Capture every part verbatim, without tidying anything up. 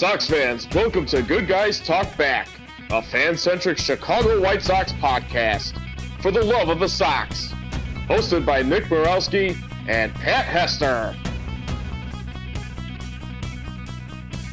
Sox fans, welcome to Good Guys Talk Back, a fan-centric Chicago White Sox podcast for the love of the Sox, hosted by Nick Murawski and Pat Hester.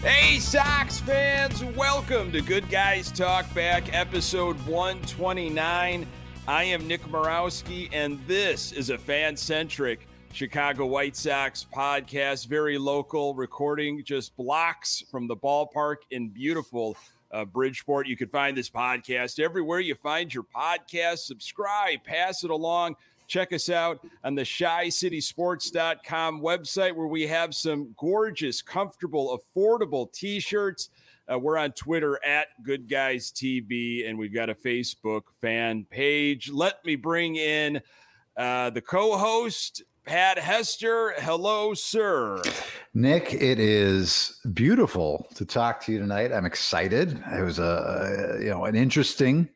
Hey Sox fans, welcome to Good Guys Talk Back, episode one twenty-nine. I am Nick Murawski, and this is a fan-centric Chicago White Sox podcast, very local, recording just blocks from the ballpark in beautiful uh, Bridgeport. You can find this podcast everywhere you find your podcast. Subscribe, pass it along. Check us out on the shy city sports dot com website, where we have some gorgeous, comfortable, affordable t-shirts. Uh, we're on Twitter at Good Guys T B, and we've got a Facebook fan page. Let me bring in uh, the co-host, Pat Hester. Hello, sir. Nick, it is beautiful to talk to you tonight. I'm excited. It was a you know an interesting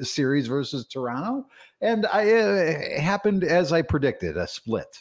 series versus Toronto, and I uh, it happened as I predicted, a split.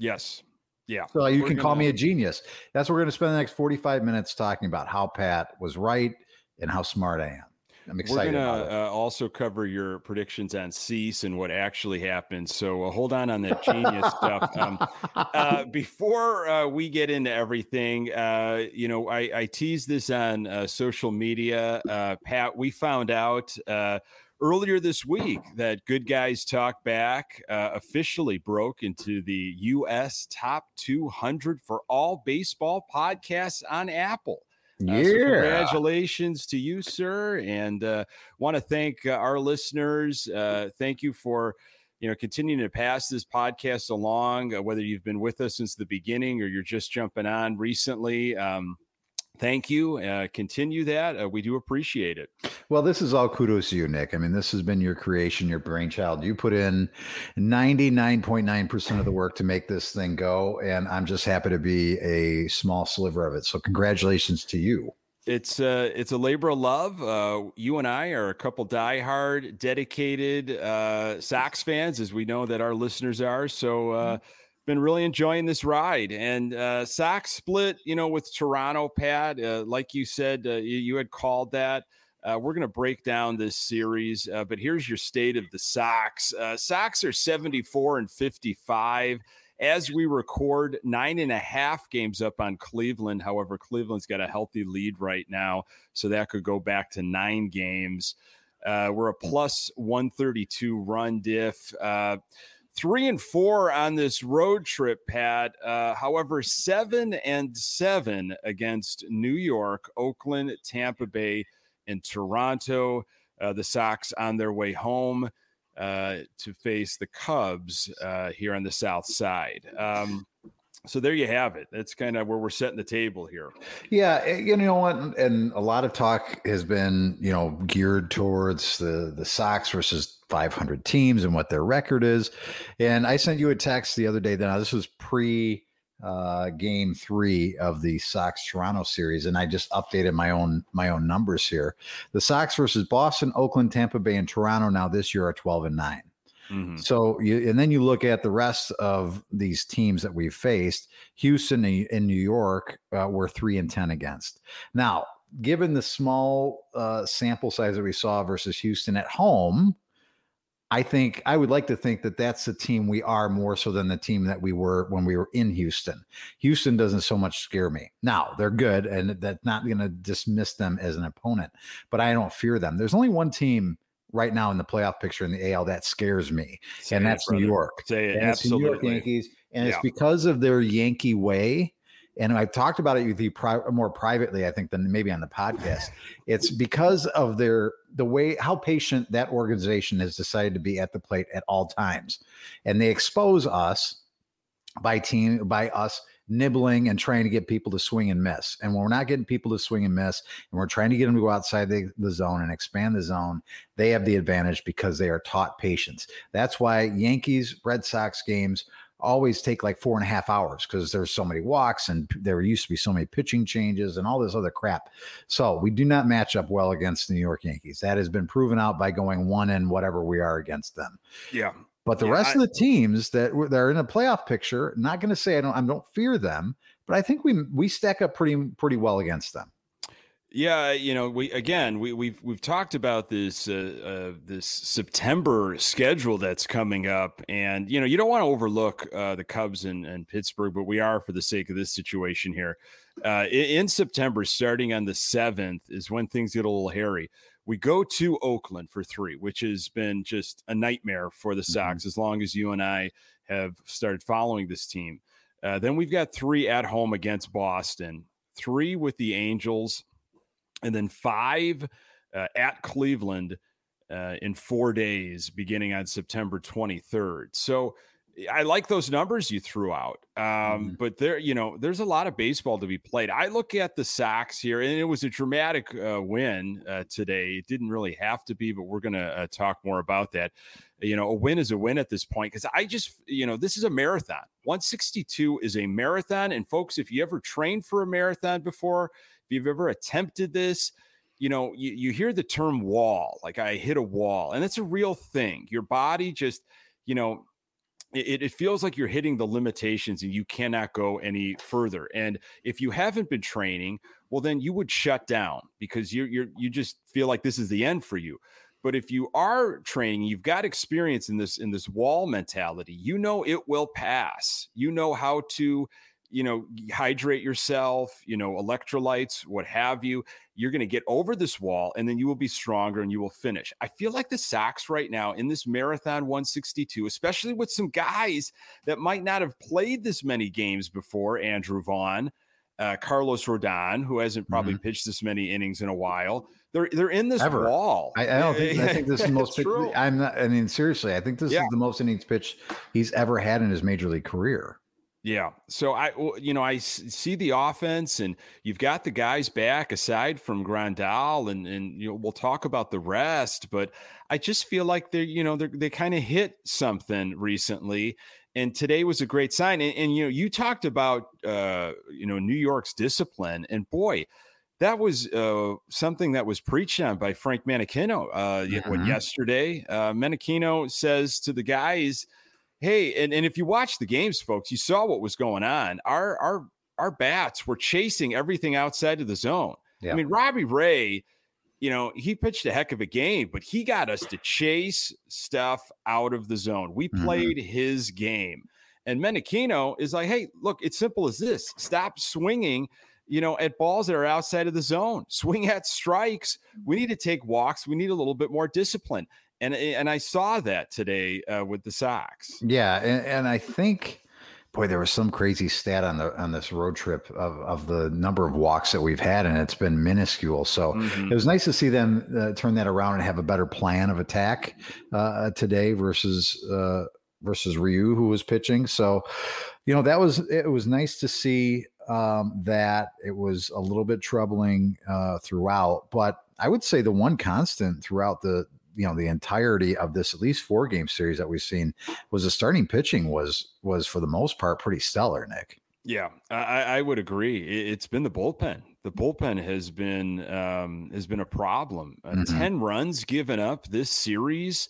Yes. Yeah. So you we're can gonna... call me a genius. That's what we're going to spend the next forty-five minutes talking about, how Pat was right and how smart I am. I'm excited. We're going to uh, also cover your predictions on Cease and what actually happened. So uh, hold on on that genius stuff. Um, uh, before uh, we get into everything, uh, you know, I, I teased this on uh, social media. Uh, Pat, we found out uh, earlier this week that Good Guys Talk Back uh, officially broke into the U S top two hundred for all baseball podcasts on Apple. Uh, yeah. So congratulations to you, sir. And uh, want to thank uh, our listeners. Uh, thank you for, you know, continuing to pass this podcast along, uh, whether you've been with us since the beginning or you're just jumping on recently. Um, thank you. Uh, continue that. Uh, we do appreciate it. Well, this is all kudos to you, Nick. I mean, this has been your creation, your brainchild. You put in ninety-nine point nine percent of the work to make this thing go, and I'm just happy to be a small sliver of it. So congratulations to you. It's uh, it's a labor of love. Uh, you and I are a couple diehard, dedicated uh, Sox fans, as we know that our listeners are. So uh, been really enjoying this ride. And uh, Sox split, you know, with Toronto, Pat. Uh, like you said, uh, you, you had called that. Uh, we're going to break down this series, uh, but here's your state of the Sox. Uh, Sox are seventy-four and fifty-five. As we record, nine and a half games up on Cleveland. However, Cleveland's got a healthy lead right now, so that could go back to nine games. Uh, we're a plus one thirty-two run diff. Uh, three and four on this road trip, Pat. Uh, however, seven and seven against New York, Oakland, Tampa Bay, in Toronto. Uh, the Sox on their way home uh, to face the Cubs uh, here on the South Side. Um, so there you have it. That's kind of where we're setting the table here. Yeah, you know what? And a lot of talk has been, you know, geared towards the the Sox versus five hundred teams and what their record is. And I sent you a text the other day. Now this was pre uh game three of the Sox Toronto series, and I just updated my own my own numbers here. The Sox versus Boston, Oakland, Tampa Bay, and Toronto now this year are twelve and nine. Mm-hmm. So you and then you look at the rest of these teams that we've faced. Houston and New York uh, were three and ten against. Now, given the small uh sample size that we saw versus Houston at home, I think I would like to think that that's the team we are, more so than the team that we were when we were in Houston. Houston doesn't so much scare me. Now, they're good, and that's not going to dismiss them as an opponent, but I don't fear them. There's only one team right now in the playoff picture in the A L that scares me, Say and it, that's brother. New York. Say it, and absolutely. It's New York Yankees, and yeah. It's because of their Yankee way. And I've talked about it with you pri- more privately, I think, than maybe on the podcast. It's because of their the way how patient that organization has decided to be at the plate at all times, and they expose us by team by us nibbling and trying to get people to swing and miss. And when we're not getting people to swing and miss, and we're trying to get them to go outside the, the zone and expand the zone, they have the advantage because they are taught patience. That's why Yankees Red Sox games always take like four and a half hours because there's so many walks and there used to be so many pitching changes and all this other crap. So we do not match up well against the New York Yankees. That has been proven out by going one and whatever we are against them. Yeah. But the yeah, rest I, of the teams that were, that are in a playoff picture, not going to say I don't I don't fear them, but I think we we stack up pretty pretty well against them. Yeah, you know, we again we we've we've talked about this uh, uh, this September schedule that's coming up, and you know you don't want to overlook uh, the Cubs and, and Pittsburgh, but we are for the sake of this situation here. Uh, in, in September, starting on the seventh, is when things get a little hairy. We go to Oakland for three, which has been just a nightmare for the Sox mm-hmm. as long as you and I have started following this team. Uh, then we've got three at home against Boston, three with the Angels, and then five uh, at Cleveland uh, in four days beginning on September twenty-third. So I like those numbers you threw out, um, mm-hmm. but there, you know, there's a lot of baseball to be played. I look at the Sox here, and it was a dramatic uh, win uh, today. It didn't really have to be, but we're going to uh, talk more about that. You know, a win is a win at this point, because I just, you know, this is a marathon. one sixty-two is a marathon. And folks, if you ever trained for a marathon before, if you've ever attempted this, you know, you, you hear the term wall, like I hit a wall, and it's a real thing. Your body just, you know, It, it feels like you're hitting the limitations and you cannot go any further. And if you haven't been training, well, then you would shut down because you you're, you just feel like this is the end for you. But if you are training, you've got experience in this in this wall mentality. You know it will pass. You know how to, you know, hydrate yourself, you know, electrolytes, what have you. You're going to get over this wall, and then you will be stronger and you will finish. I feel like the Sox right now in this marathon one sixty-two, especially with some guys that might not have played this many games before, Andrew Vaughn, uh, Carlos Rodon, who hasn't probably mm-hmm. pitched this many innings in a while. They're they're in this Ever. wall. I, I don't think I think this is the most. Pitch, I'm not. I mean, seriously, I think this yeah. is the most innings pitched he's ever had in his major league career. Yeah. So I, you know, I see the offense, and you've got the guys back aside from Grandal, and, and, you know, we'll talk about the rest, but I just feel like they're, you know, they're, they kind of hit something recently, and today was a great sign. And, and you know, you talked about, uh, you know, New York's discipline, and boy, that was uh, something that was preached on by Frank Menechino uh, uh-huh. yesterday. Uh, Menechino says to the guys, hey, and, and if you watch the games, folks, you saw what was going on. Our our our bats were chasing everything outside of the zone. Yeah. I mean, Robbie Ray, you know, he pitched a heck of a game, but he got us to chase stuff out of the zone. We played mm-hmm. his game. And Menechino is like, hey, look, it's simple as this. Stop swinging, you know, at balls that are outside of the zone. Swing at strikes. We need to take walks. We need a little bit more discipline. And and I saw that today uh, with the Sox. Yeah, and, and I think, boy, there was some crazy stat on the on this road trip of, of the number of walks that we've had, and it's been minuscule. So mm-hmm. it was nice to see them uh, turn that around and have a better plan of attack uh, today versus uh, versus Ryu, who was pitching. So, you know, that was it was nice to see um, that. It was a little bit troubling uh, throughout, but I would say the one constant throughout the. You know, the entirety of this at least four game series that we've seen was the starting pitching was was for the most part pretty stellar, Nick. Yeah, I, I would agree. It's been the bullpen. The bullpen has been um, has been a problem. Uh, mm-hmm. Ten runs given up this series,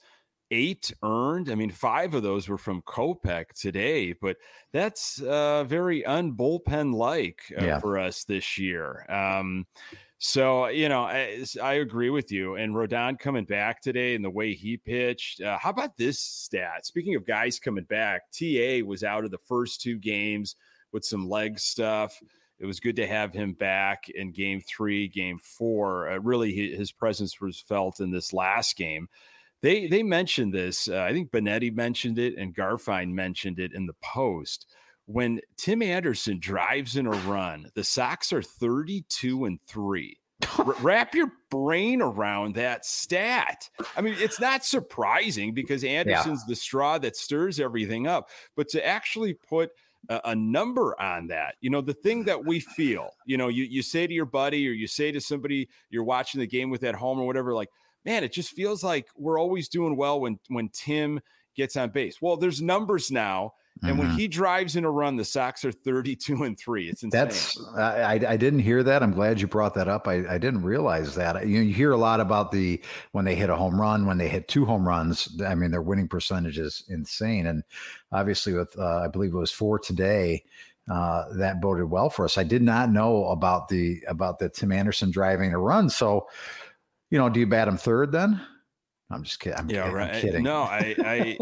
eight earned. I mean, five of those were from Kopech today, but that's uh, very un-bullpen like uh, yeah. for us this year. Um, So, you know, I, I agree with you. And Rodon coming back today and the way he pitched. Uh, how about this stat? Speaking of guys coming back, T A was out of the first two games with some leg stuff. It was good to have him back in game three, game four. Uh, really, his presence was felt in this last game. They they mentioned this. Uh, I think Benetti mentioned it and Garfine mentioned it in the post. When Tim Anderson drives in a run, the Sox are thirty-two and three. R- wrap your brain around that stat. I mean, it's not surprising because Anderson's yeah. the straw that stirs everything up. But to actually put a, a number on that, you know, the thing that we feel, you know, you, you say to your buddy or you say to somebody you're watching the game with at home or whatever, like, man, it just feels like we're always doing well when when Tim gets on base. Well, there's numbers now. And mm-hmm. when he drives in a run, the Sox are thirty-two and three. It's insane. That's I, I didn't hear that. I'm glad you brought that up. I, I didn't realize that. You, you hear a lot about the when they hit a home run, when they hit two home runs. I mean, their winning percentage is insane. And obviously, with uh, I believe it was four today, uh, that boded well for us. I did not know about the about the Tim Anderson driving a run. So, you know, do you bat him third then? I'm just kidding. I'm, yeah, kidding. Right. I'm kidding. No, I. I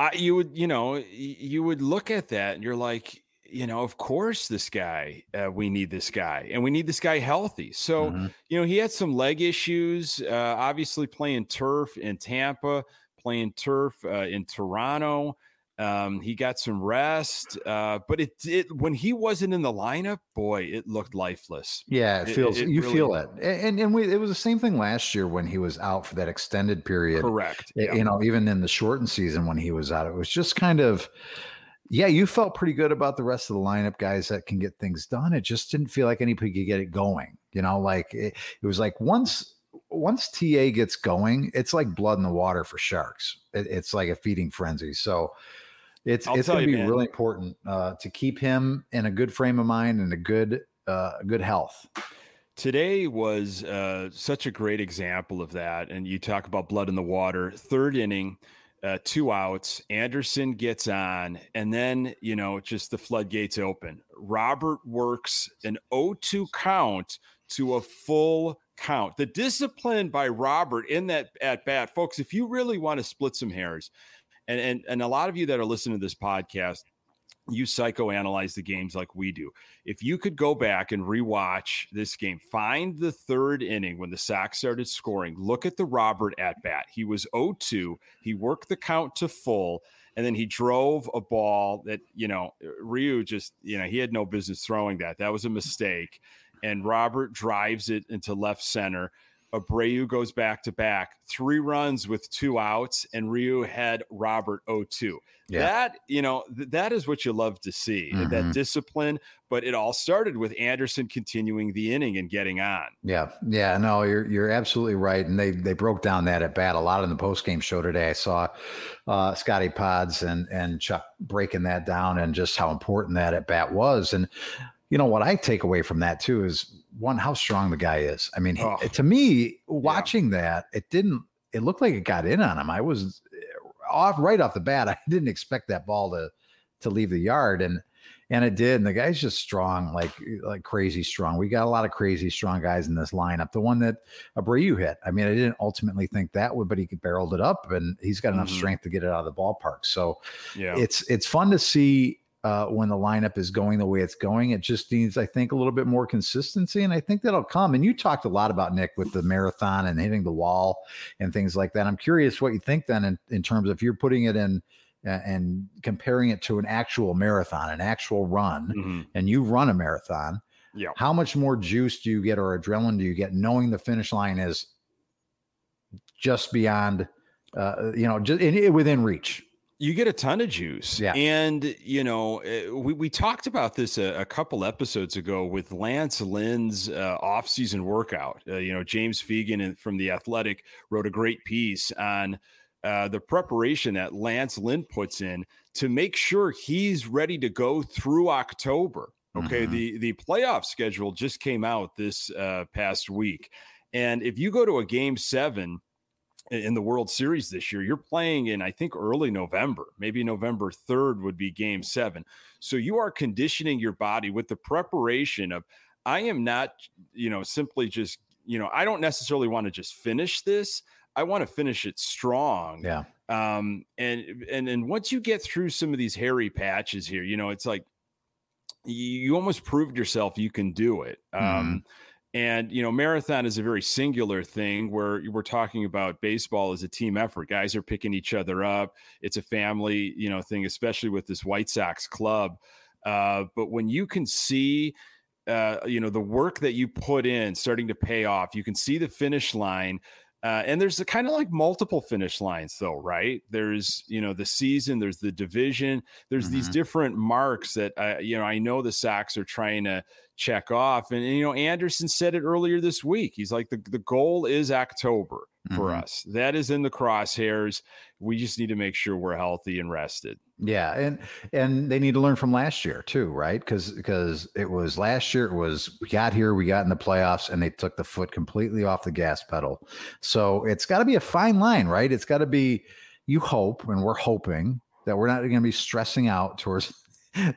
I, you would, you know, you would look at that and you're like, you know, of course this guy, uh, we need this guy and we need this guy healthy. So, mm-hmm. you know, he had some leg issues, uh, obviously playing turf in Tampa, playing turf uh, in Toronto. Um, he got some rest, uh, but it, it, when he wasn't in the lineup, boy, it looked lifeless. Yeah. It feels, it, it you really feel it. And, and we, it was the same thing last year when he was out for that extended period. Correct. It, yeah. You know, even in the shortened season when he was out, it was just kind of, yeah, you felt pretty good about the rest of the lineup, guys that can get things done. It just didn't feel like anybody could get it going. You know, like it, it was like once, once T A gets going, it's like blood in the water for Sharks. It, it's like a feeding frenzy. So, It's I'll it's going to be man. really important uh, to keep him in a good frame of mind and a good uh, good health. Today was uh, such a great example of that. And you talk about blood in the water. Third inning, uh, two outs. Anderson gets on, and then you know just the floodgates open. Robert works an oh two count to a full count. The discipline by Robert in that at bat, folks. If you really want to split some hairs. And, and and a lot of you that are listening to this podcast, you psychoanalyze the games like we do. If you could go back and rewatch this game, find the third inning when the Sox started scoring, look at the Robert at bat. He was oh two. He worked the count to full, and then he drove a ball that, you know, Ryu just, you know, he had no business throwing that. That was a mistake. And Robert drives it into left center. Abreu goes back to back, three runs with two outs, and Ryu had Robert oh two. Yeah. That, you know, th- that is what you love to see, mm-hmm. that discipline. But it all started with Anderson continuing the inning and getting on. Yeah, yeah, no, you're you're absolutely right. And they they broke down that at bat a lot in the postgame show today. I saw uh, Scotty Pods and and Chuck breaking that down and just how important that at bat was. And you know what I take away from that too is one, how strong the guy is. I mean, he, oh, to me, watching yeah. that, it didn't. It looked like it got in on him. I was off right off the bat. I didn't expect that ball to to leave the yard, and and it did. And the guy's just strong, like like crazy strong. We got a lot of crazy strong guys in this lineup. The one that Abreu hit. I mean, I didn't ultimately think that would, but he barreled it up, and he's got mm-hmm. enough strength to get it out of the ballpark. So, yeah, it's it's fun to see. Uh, when the lineup is going the way it's going, it just needs, I think, a little bit more consistency. And I think that'll come. And you talked a lot about, Nick, with the marathon and hitting the wall and things like that. I'm curious what you think then in, in terms of if you're putting it in uh, and comparing it to an actual marathon, an actual run, mm-hmm. and you run a marathon. Yeah. How much more juice do you get or adrenaline do you get knowing the finish line is just beyond, uh, you know, just in, within reach? You get a ton of juice. Yeah. And, you know, we, we talked about this a, a couple episodes ago with Lance Lynn's uh, off-season workout. Uh, you know, James Fegan from The Athletic wrote a great piece on uh, the preparation that Lance Lynn puts in to make sure he's ready to go through October. Okay, mm-hmm. the, the playoff schedule just came out this uh, past week. And if you go to a game seven in the World Series this year, you're playing in, I think, early November, maybe November third would be game seven. So you are conditioning your body with the preparation of, I am not, you know, simply just, you know, I don't necessarily want to just finish this. I want to finish it strong. Yeah. Um, and, and, and once you get through some of these hairy patches here, you know, it's like you almost proved yourself you can do it. Um, mm-hmm. And, you know, marathon is a very singular thing where we're talking about baseball as a team effort. Guys are picking each other up. It's a family, you know, thing, especially with this White Sox club. Uh, but when you can see, uh, you know, the work that you put in starting to pay off, you can see the finish line. Uh, and there's the kind of like multiple finish lines, though, right? There's, you know, the season, there's the division, there's mm-hmm. these different marks that, uh, you know, I know the Sox are trying to check off. And, and, you know, Anderson said it earlier this week. He's like, the, the goal is October. for mm-hmm. us. That is in the crosshairs. We just need to make sure we're healthy and rested. Yeah. And, and they need to learn from last year too, right? Cause, cause it was last year, it was, we got here, we got in the playoffs and they took the foot completely off the gas pedal. So it's gotta be a fine line, right? It's gotta be, you hope, and we're hoping that we're not going to be stressing out towards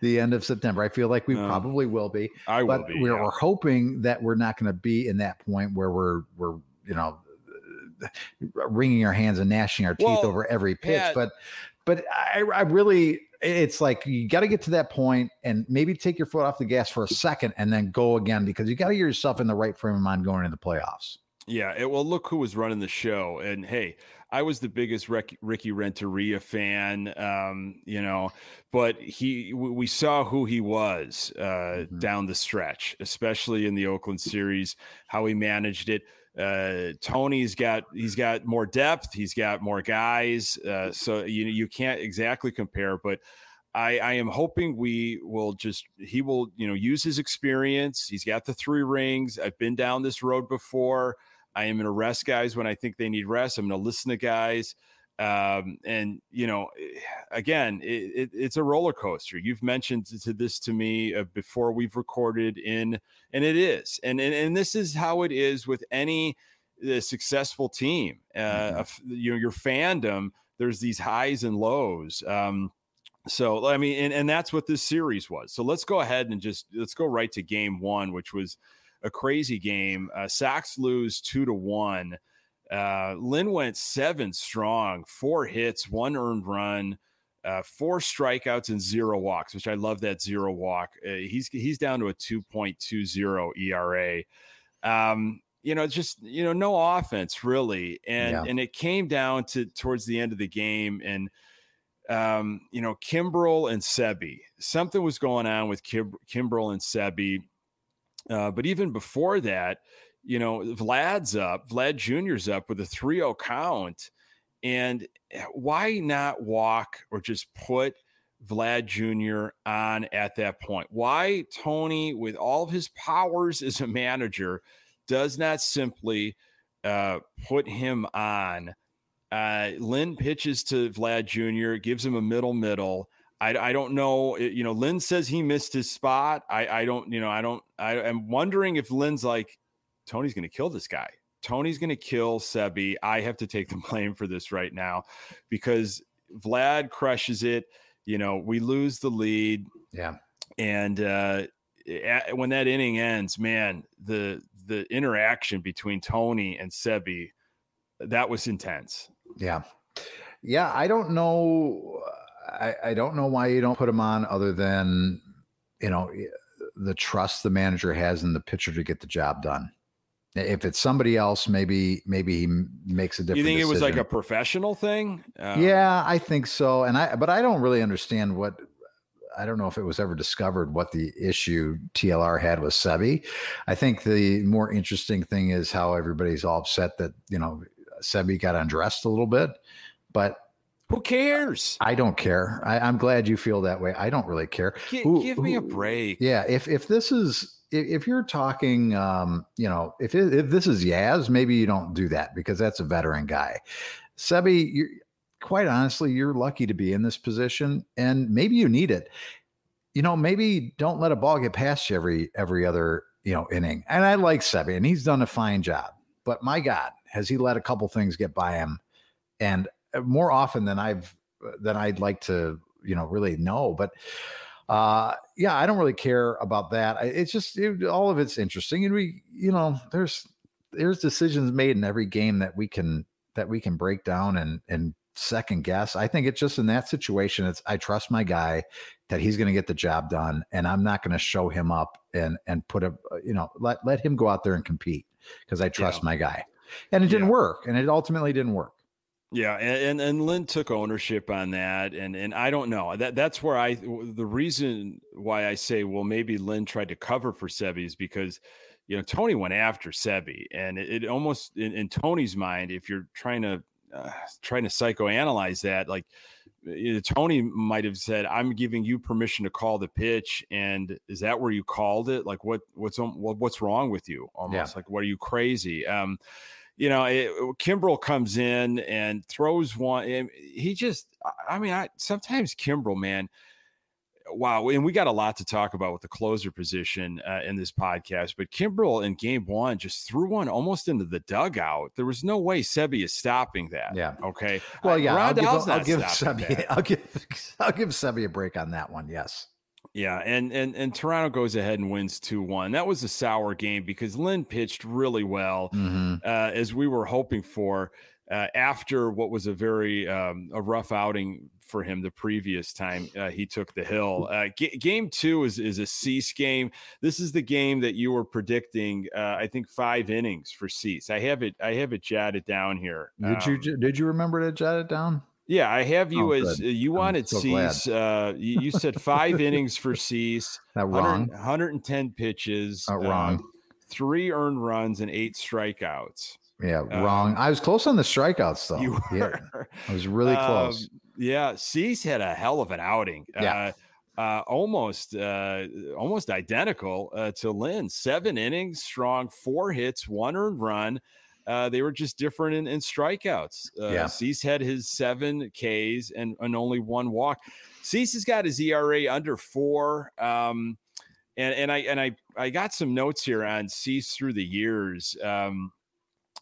the end of September. I feel like we um, probably will be, I but will be, we're, yeah. we're hoping that we're not going to be in that point where we're, we're, you know, wringing our hands and gnashing our teeth well, over every pitch. Yeah. But, but I, I really, it's like, you got to get to that point and maybe take your foot off the gas for a second and then go again, because you got to get yourself in the right frame of mind going into the playoffs. Yeah. It, well, look who was running the show. And hey, I was the biggest Rick, Ricky Renteria fan, um, you know, but he, we saw who he was uh, mm-hmm. down the stretch, especially in the Oakland series, how he managed it. Uh, Tony's got, he's got more depth. He's got more guys. Uh, so, you know, you can't exactly compare, but I, I am hoping we will just, he will, you know, use his experience. He's got the three rings. I've been down this road before. I am going to rest guys when I think they need rest. I'm going to listen to guys. Um, and, you know, again, it, it, it's a roller coaster. You've mentioned to this to me uh, before we've recorded in, and it is. And, and, and this is how it is with any uh, successful team. Uh, mm-hmm. a, you know, your fandom, there's these highs and lows. Um, so, I mean, and, and that's what this series was. So let's go ahead and just, let's go right to game one, which was a crazy game. Uh, Sox lose two to one. Uh, Lynn went seven strong, four hits, one earned run, uh, four strikeouts and zero walks, which I love that zero walk. Uh, he's, he's down to a two point two oh E R A. Um, you know, just, you know, no offense really. And, yeah. and it came down to towards the end of the game. And, um, you know, Kimbrel and Sebi, something was going on with Kim, Kimbrel and Sebi. Uh, but even before that, you know, Vlad's up, Vlad Junior's up with a three oh count. And why not walk or just put Vlad Junior on at that point? Why Tony, with all of his powers as a manager, does not simply uh, put him on? Uh, Lynn pitches to Vlad Junior, gives him a middle middle. I, I don't know. You know, Lynn says he missed his spot. I, I don't, you know, I don't, I am wondering if Lynn's like, Tony's going to kill this guy. Tony's going to kill Sebi. I have to take the blame for this right now because Vlad crushes it. You know, we lose the lead. Yeah. And uh, at, when that inning ends, man, the, the interaction between Tony and Sebi, that was intense. Yeah. Yeah. I don't know. I, I don't know why you don't put him on other than, you know, the trust the manager has in the pitcher to get the job done. If it's somebody else, maybe maybe he makes a different decision. You think it was like a professional thing? Um, yeah, I think so. And I, but I don't really understand what, I don't know if it was ever discovered what the issue T L R had with Sebi. I think the more interesting thing is how everybody's all upset that, you know, Sebi got undressed a little bit, but who cares? I don't care. I, I'm glad you feel that way. I don't really care. G- who, give me who, a break. Yeah. If if this is if, if you're talking, um, you know, if it, if this is Yaz, maybe you don't do that because that's a veteran guy. Sebi, you're, quite honestly, you're lucky to be in this position, and maybe you need it. You know, maybe don't let a ball get past you every every other you know inning. And I like Sebi, and he's done a fine job. But my God, has he let a couple things get by him, and more often than I've, than I'd like to, you know, really know, but uh, yeah, I don't really care about that. I, it's just, it, all of it's interesting. And we, you know, there's, there's decisions made in every game that we can, that we can break down and, and second guess. I think it's just in that situation, it's, I trust my guy that he's going to get the job done, and I'm not going to show him up and, and put a, you know, let, let him go out there and compete because I trust yeah. my guy. And it didn't yeah. work. And it ultimately didn't work. Yeah, and, and Lynn took ownership on that, and and I don't know. That that's where I the reason why I say, well, maybe Lynn tried to cover for Sebi is because, you know, Tony went after Sebi, and it, it almost in, in Tony's mind, if you're trying to uh, trying to psychoanalyze that, like Tony might have said, "I'm giving you permission to call the pitch," and is that where you called it? Like what what's what's wrong with you? Almost yeah. like, what are you crazy? Um, you know, it, Kimbrel comes in and throws one. And he just, I mean, I sometimes Kimbrel, man, wow. And we got a lot to talk about with the closer position uh, in this podcast, but Kimbrel in game one just threw one almost into the dugout. There was no way Sebi is stopping that. Yeah. Okay. Well, yeah, uh, I'll, give, I'll, give Sebi, I'll give, I'll give Sebi a break on that one. Yes. Yeah, and and and Toronto goes ahead and wins two one. That was a sour game because Lynn pitched really well, mm-hmm. uh, as we were hoping for, uh, after what was a very um, a rough outing for him the previous time uh, he took the hill. Uh, g- game two is is a Cease game. This is the game that you were predicting. Uh, I think five innings for Cease. I have it. I have it jotted down here. Did um, you did you remember to jot it down? Yeah, I have you oh, as uh, you wanted so Cease. Uh, you, you said five innings for Cease. That wrong. one hundred ten pitches. Not wrong. Um, three earned runs and eight strikeouts. Yeah, wrong. Um, I was close on the strikeouts, though. You were. Yeah, I was really close. Um, yeah, Cease had a hell of an outing. Yeah. Uh, uh, almost, uh, almost identical uh, to Lynn. Seven innings, strong, four hits, one earned run. Uh, they were just different in, in strikeouts. Uh, yeah. Cease had his seven Ks and, and only one walk. Cease has got his E R A under four. Um, and, and I and I I got some notes here on Cease through the years. Um,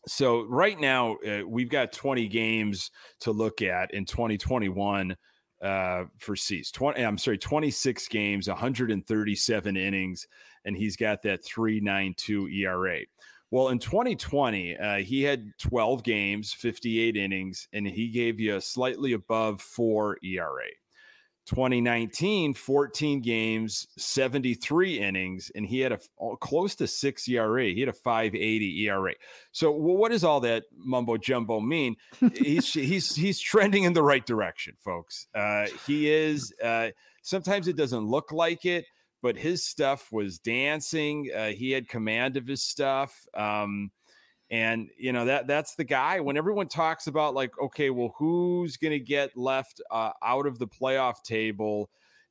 so right now uh, we've got twenty games to look at in twenty twenty-one uh, for Cease. twenty, I'm sorry, twenty-six games, one hundred thirty-seven innings, and he's got that three point nine two E R A. Well, in twenty twenty, uh, he had twelve games, fifty-eight innings, and he gave you a slightly above four E R A. twenty nineteen, fourteen games, seventy-three innings, and he had a oh, close to six E R A. He had a five eighty E R A. So, well, what does all that mumbo jumbo mean? he's he's he's trending in the right direction, folks. Uh, he is. Uh, sometimes it doesn't look like it, but his stuff was dancing. Uh, he had command of his stuff. Um, and, you know, that that's the guy. When everyone talks about, like, okay, well, who's going to get left uh, out of the playoff table?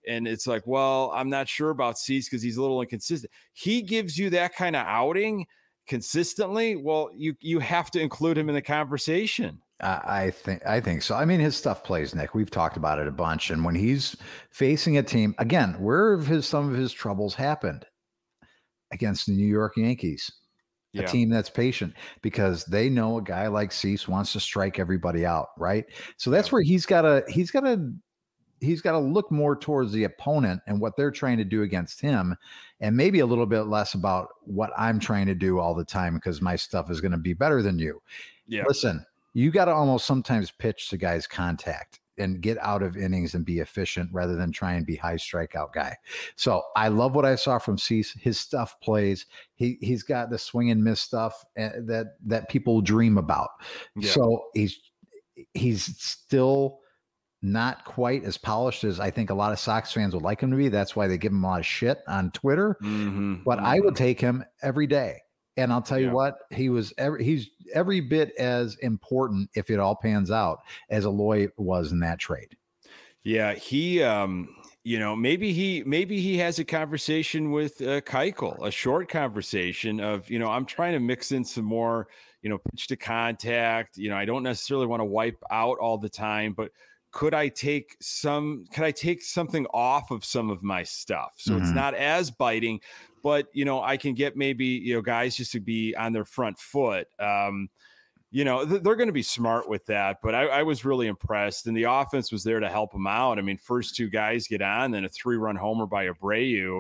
And it's like, well, I'm not sure about Cease because he's a little inconsistent. He gives you that kind of outing consistently. Well, you you have to include him in the conversation. I think I think so. I mean, his stuff plays, Nick. We've talked about it a bunch. And when he's facing a team, again, where have his, some of his troubles happened? Against the New York Yankees, a yeah. team that's patient because they know a guy like Cease wants to strike everybody out, right? So that's yeah. where he's got to he's got to he's got to look more towards the opponent and what they're trying to do against him, and maybe a little bit less about what I'm trying to do all the time because my stuff is going to be better than you. Yeah, listen. You got to almost sometimes pitch the guy's contact and get out of innings and be efficient rather than try and be high strikeout guy. So I love what I saw from Cease. His stuff plays. He he's got the swing and miss stuff that, that people dream about. Yeah. So he's, he's still not quite as polished as I think a lot of Sox fans would like him to be. That's why they give him a lot of shit on Twitter, mm-hmm. but mm-hmm. I would take him every day. And I'll tell you yeah. what, he was every, he's every bit as important, if it all pans out, as Aloy was in that trade. Yeah, he, um, you know, maybe he maybe he has a conversation with uh, Keuchel, a short conversation of, you know, I'm trying to mix in some more, you know, pitch to contact. You know, I don't necessarily want to wipe out all the time, but could I take some? Could I take something off of some of my stuff so mm-hmm. it's not as biting? But, you know, I can get maybe, you know, guys just to be on their front foot. Um, you know, th- they're going to be smart with that. But I, I was really impressed. And the offense was there to help them out. I mean, first two guys get on, then a three run homer by Abreu.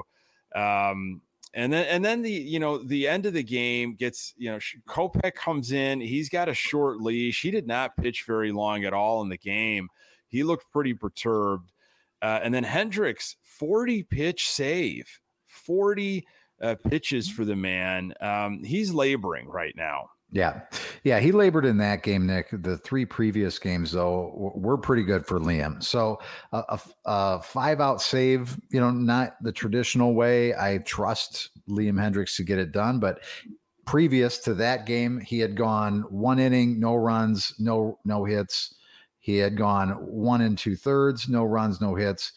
Um, and then and then the, you know, the end of the game gets, you know, Kopech comes in. He's got a short leash. He did not pitch very long at all in the game. He looked pretty perturbed. Uh, and then Hendricks, forty pitch save. forty uh, pitches for the man. Um, he's laboring right now. Yeah. Yeah. He labored in that game, Nick. The three previous games, though, w- were pretty good for Liam. So uh, a, a five out save, you know, not the traditional way. I trust Liam Hendricks to get it done. But previous to that game, he had gone one inning, no runs, no, no hits. He had gone one and two thirds, no runs, no hits,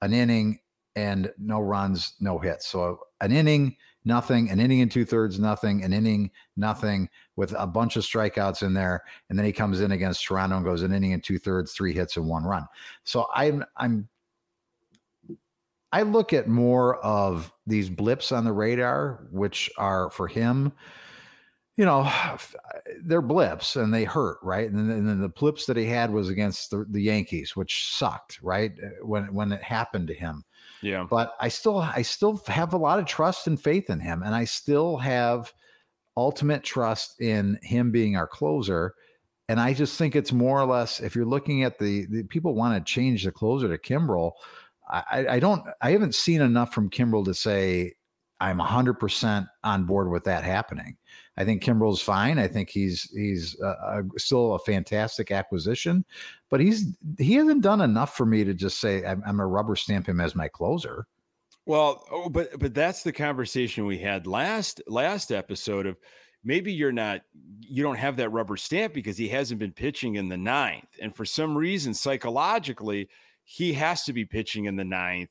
an inning, and no runs, no hits. So an inning nothing, an inning and two thirds, nothing, an inning, nothing, with a bunch of strikeouts in there. And then he comes in against Toronto and goes an inning and two thirds, three hits and one run. So I'm, I'm, I look at more of these blips on the radar, which are for him, you know, they're blips and they hurt, right? And then, and then the blips that he had was against the, the Yankees, which sucked, right? When when it happened to him. Yeah. But I still I still have a lot of trust and faith in him, and I still have ultimate trust in him being our closer. And I just think it's more or less, if you're looking at the, the people want to change the closer to Kimbrel, I, I don't I haven't seen enough from Kimbrel to say I'm one hundred percent on board with that happening. I think Kimbrel's fine. I think he's he's uh, still a fantastic acquisition, but he's he hasn't done enough for me to just say I'm, I'm a rubber stamp him as my closer. Well, oh, but but that's the conversation we had last last episode of maybe you're not you don't have that rubber stamp because he hasn't been pitching in the ninth, and for some reason psychologically he has to be pitching in the ninth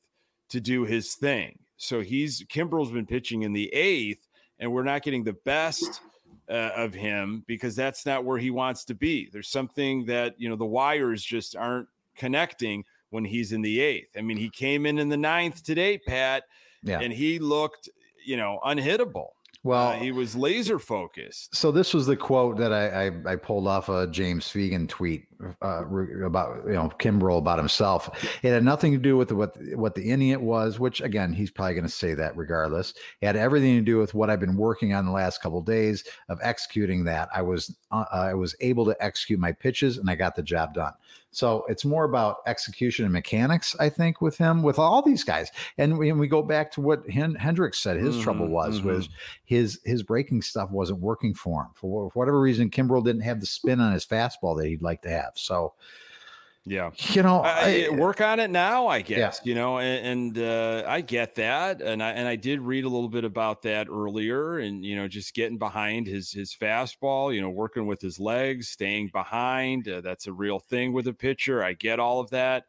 to do his thing. So he's Kimbrel's been pitching in the eighth. And we're not getting the best uh, of him because that's not where he wants to be. There's something that, you know, the wires just aren't connecting when he's in the eighth. I mean, he came in in the ninth today, Pat, yeah. and he looked, you know, unhittable. Well, uh, he was laser focused. So this was the quote that I I, I pulled off a James Fegan tweet uh, about, you know, Kimbrel about himself. It had nothing to do with what what the inning it was, which again he's probably going to say that regardless. It had everything to do with what I've been working on the last couple of days of executing that. I was uh, I was able to execute my pitches and I got the job done. So it's more about execution and mechanics, I think, with him, with all these guys. And we, and we go back to what Hen- Hendricks said his mm-hmm, trouble was, mm-hmm. was his his breaking stuff wasn't working for him. For, for whatever reason, Kimbrel didn't have the spin on his fastball that he'd like to have. So, yeah, you know, I, I, work on it now, I guess, yeah. you know, and, and uh, I get that. And I, and I did read a little bit about that earlier and, you know, just getting behind his, his fastball, you know, working with his legs, staying behind. Uh, that's a real thing with a pitcher. I get all of that.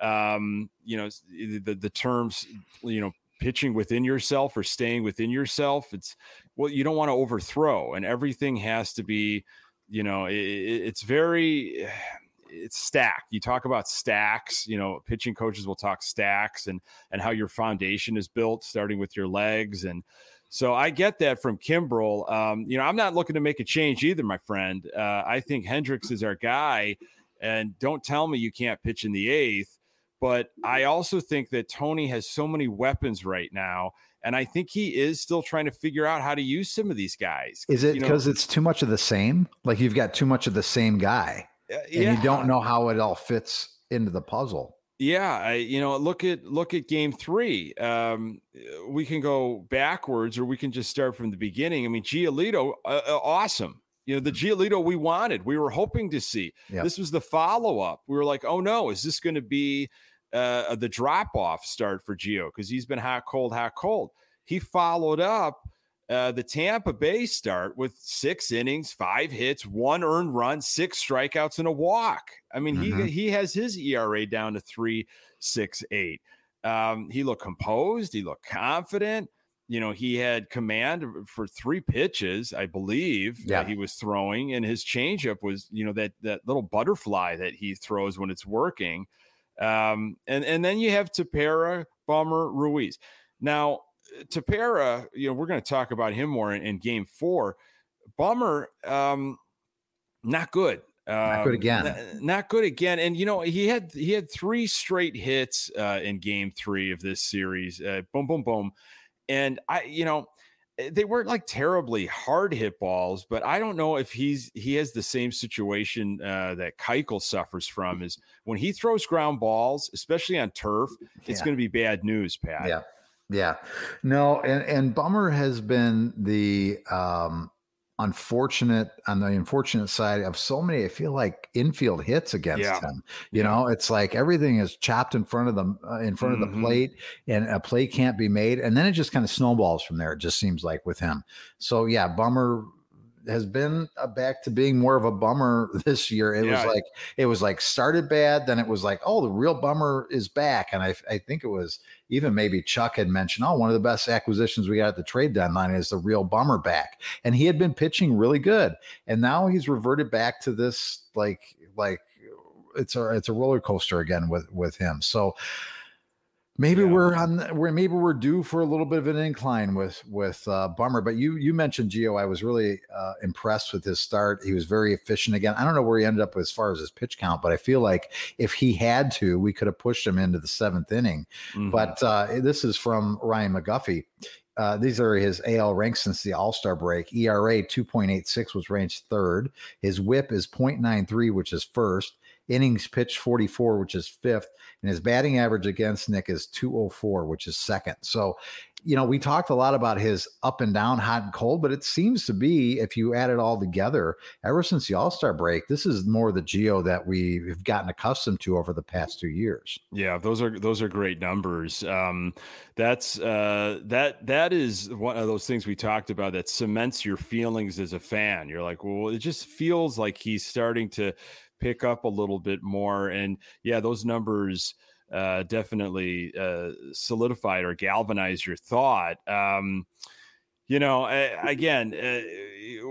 Um, you know, the, the terms, you know, pitching within yourself or staying within yourself. It's well, you don't want to overthrow and everything has to be, you know, it, it's very... it's stacked. You talk about stacks, you know, pitching coaches will talk stacks and, and how your foundation is built starting with your legs. And so I get that from Kimbrel. Um, you know, I'm not looking to make a change either, my friend. Uh, I think Hendricks is our guy and don't tell me you can't pitch in the eighth, but I also think that Tony has so many weapons right now. And I think he is still trying to figure out how to use some of these guys. Is it because you know, it's too much of the same? Like you've got too much of the same guy. And yeah. you don't know how it all fits into the puzzle. Yeah. I, you know, look at, look at game three. Um, we can go backwards or we can just start from the beginning. I mean, Giolito, uh, awesome. You know, the Giolito we wanted, we were hoping to see. Yep. This was the follow-up. We were like, oh no, is this going to be uh, the drop-off start for Gio? Cause he's been hot, cold, hot, cold. He followed up Uh, the Tampa Bay start with six innings, five hits, one earned run, six strikeouts, and a walk. I mean, mm-hmm. he he has his E R A down to three, six, eight. Um, he looked composed. He looked confident. You know, he had command for three pitches, I believe, yeah. that he was throwing, and his changeup was, you know, that that little butterfly that he throws when it's working. Um, and and then you have Tepera, Bummer, Ruiz. Now. Tepera, you know, we're going to talk about him more in, in game four. Bummer, um, not good. Um, not good again. Not, not good again. And, you know, he had he had three straight hits uh, in game three of this series. Uh, boom, boom, boom. And, I, you know, they weren't like terribly hard hit balls, but I don't know if he's he has the same situation uh, that Keuchel suffers from is when he throws ground balls, especially on turf, it's yeah. going to be bad news, Pat. Yeah. Yeah, no, and, and Bummer has been the um, unfortunate on the unfortunate side of so many. I feel like infield hits against yeah. him. You yeah. know, it's like everything is chopped in front of them, uh, in front mm-hmm. of the plate, and a play can't be made, and then it just kind of snowballs from there. It just seems like with him. So yeah, Bummer has been a back to being more of a bummer this year. It yeah. was like, it was like started bad. Then it was like, oh, the real bummer is back. And I, I think it was even maybe Chuck had mentioned, oh, one of the best acquisitions we got at the trade deadline is the real bummer back. And he had been pitching really good. And now he's reverted back to this, like, like it's a, it's a roller coaster again with, with him. So Maybe yeah. we're on where maybe we're due for a little bit of an incline with with uh, Bummer. But you you mentioned Gio. I was really uh, impressed with his start. He was very efficient again. I don't know where he ended up as far as his pitch count, but I feel like if he had to, we could have pushed him into the seventh inning. Mm-hmm. But uh, this is from Ryan McGuffey. Uh, these are his A L ranks since the All-Star break. E R A two point eight six was ranked third. His whip is point nine three, which is first. Innings pitched forty-four, which is fifth, and his batting average against Nick is two oh four, which is second. So, you know, we talked a lot about his up and down, hot and cold, but it seems to be, if you add it all together, ever since the All-Star break, this is more the Gio that we've gotten accustomed to over the past two years. Yeah, those are those are great numbers. Um, that's uh, that that is one of those things we talked about that cements your feelings as a fan. You're like, well, it just feels like he's starting to pick up a little bit more. And yeah, those numbers uh, definitely uh, solidified or galvanized your thought. Um, you know, I, again, uh,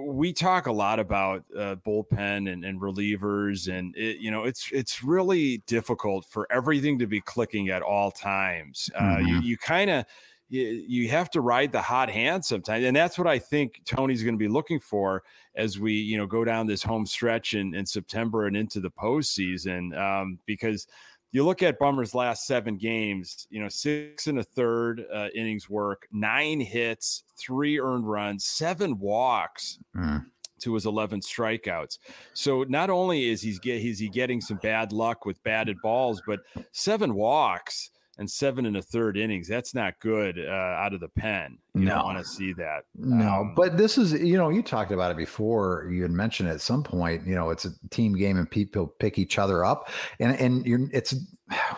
we talk a lot about uh, bullpen and, and relievers, and it, you know, it's it's really difficult for everything to be clicking at all times. Uh, mm-hmm. You, you kind of you, you have to ride the hot hand sometimes, and that's what I think Tony's going to be looking for as we, you know, go down this home stretch in, in September and into the postseason, um, because you look at Bummer's last seven games, you know, six and a third uh, innings work, nine hits, three earned runs, seven walks mm. to his eleven strikeouts. So not only is he's get, he's he getting some bad luck with batted balls, but seven walks and seven and a third innings, that's not good uh, out of the pen. You no. don't want to see that. No, um, but this is, you know, you talked about it before. You had mentioned at some point, you know, it's a team game and people pick each other up. And and you're, it's,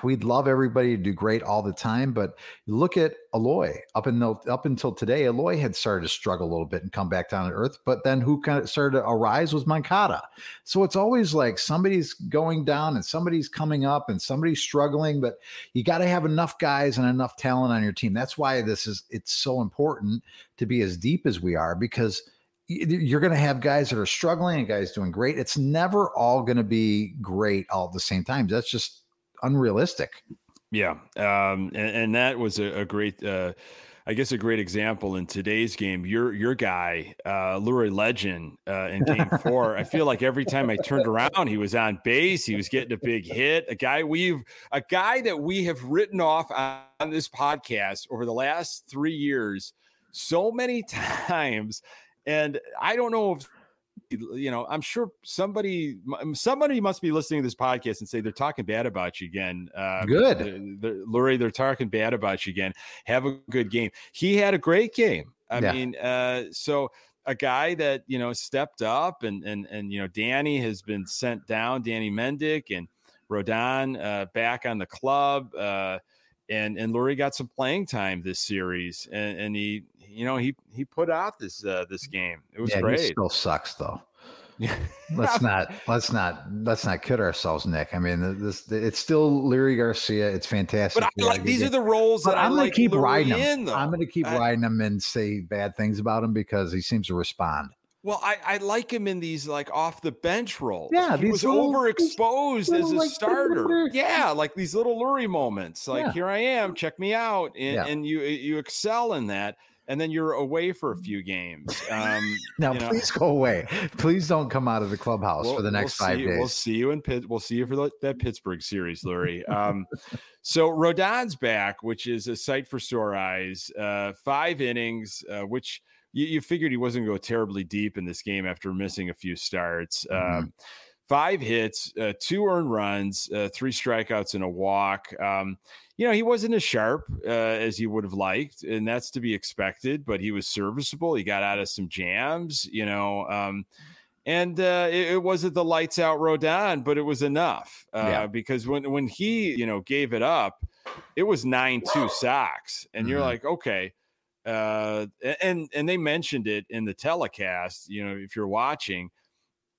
we'd love everybody to do great all the time. But look at Aloy. Up until, up until today, Aloy had started to struggle a little bit and come back down to earth. But then who kind of started to arise was Moncada. So it's always like somebody's going down and somebody's coming up and somebody's struggling. But you got to have enough guys and enough talent on your team. That's why this is, it's so important. important to be as deep as we are, because you're going to have guys that are struggling and guys doing great. It's never all going to be great all at the same time. That's just unrealistic. Yeah. Um, and, and that was a, a great, uh, I guess a great example in today's game. Your your guy, uh, Lurie Legend, uh, in game four. I feel like every time I turned around, he was on base. He was getting a big hit. A guy we've a guy that we have written off on this podcast over the last three years so many times, and I don't know if you know. I'm sure somebody somebody must be listening to this podcast and say they're talking bad about you again. Uh, good, they're, they're, Lurie, they're talking bad about you again. Have a good game. He had a great game. I yeah. mean, uh, so a guy that you know stepped up, and and and you know, Danny has been sent down. Danny Mendick and Rodon uh, back on the club, uh, and and Lurie got some playing time this series, and, and he. You know, he he put out this uh, this game. It was yeah, great. He still sucks though. let's not let's not let's not kid ourselves, Nick. I mean, this it's still Lurie Garcia. It's fantastic. But I like these are the roles but that I'm, I'm going like to keep Lurie riding him. In, I'm going to keep I, riding him and say bad things about him because he seems to respond. Well, I, I like him in these like off the bench roles. Yeah, he was little, overexposed little, as a like, starter. Yeah, like these little Lurie moments. Like yeah. here I am, check me out, and, yeah. and you you excel in that. And then you're away for a few games. Um, now, you know. Please go away. Please don't come out of the clubhouse we'll, for the next we'll five you, days. We'll see you in Pitt. We'll see you for the, that Pittsburgh series, Lurie. Um, so Rodon's back, which is a sight for sore eyes. Uh, five innings, uh, which you, you figured he wasn't going to go terribly deep in this game after missing a few starts. Mm-hmm. Um, five hits, uh, two earned runs, uh, three strikeouts and a walk. Um, you know, he wasn't as sharp uh, as he would have liked, and that's to be expected, but he was serviceable. He got out of some jams, you know, um, and uh, it, it wasn't the lights out Rodon, but it was enough uh, yeah. because when, when he, you know, gave it up, it was nine two Sox. And mm-hmm. you're like, okay, uh, and and they mentioned it in the telecast. You know, if you're watching,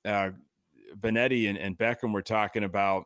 uh, Benetti and, and Beckham were talking about,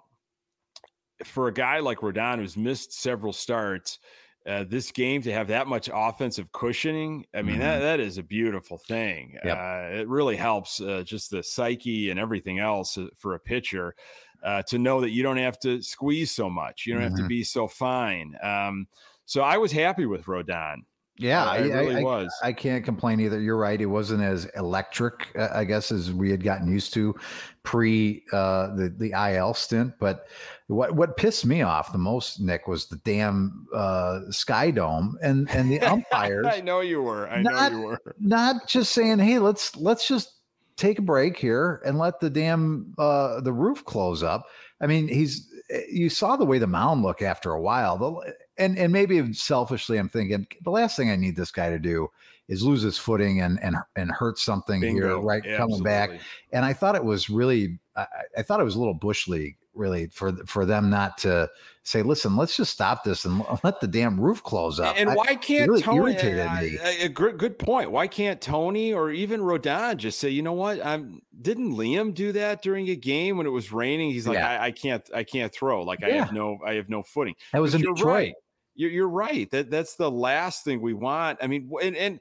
for a guy like Rodon who's missed several starts, uh, this game to have that much offensive cushioning, I mean, mm-hmm. that, that is a beautiful thing. Yep. Uh, it really helps uh, just the psyche and everything else for a pitcher uh, to know that you don't have to squeeze so much. You don't mm-hmm. have to be so fine. Um, so I was happy with Rodon. Yeah, I, I really I, was. I, I can't complain either. You're right. It wasn't as electric, uh, I guess, as we had gotten used to pre uh, the, the I L stint. But what what pissed me off the most, Nick, was the damn uh, Sky Dome and, and the umpires. I know you were. I not, know you were. Not just saying, hey, let's let's just take a break here and let the damn uh, the roof close up. I mean, he's you saw the way the mound looked after a while. The, And and maybe selfishly, I'm thinking the last thing I need this guy to do is lose his footing and and, and hurt something Bingo. here, right? Yeah, coming absolutely. back. And I thought it was really, I, I thought it was a little bush league, really, for for them not to say, listen, let's just stop this and let the damn roof close up. And I, why can't really Tony? A, a good, good point. Why can't Tony or even Rodon just say, you know what? I'm didn't Liam do that during a game when it was raining? He's like, yeah. I, I can't, I can't throw. Like yeah. I have no, I have no footing. That was but in you're Detroit. Right. You're right. That that's the last thing we want. I mean, and, and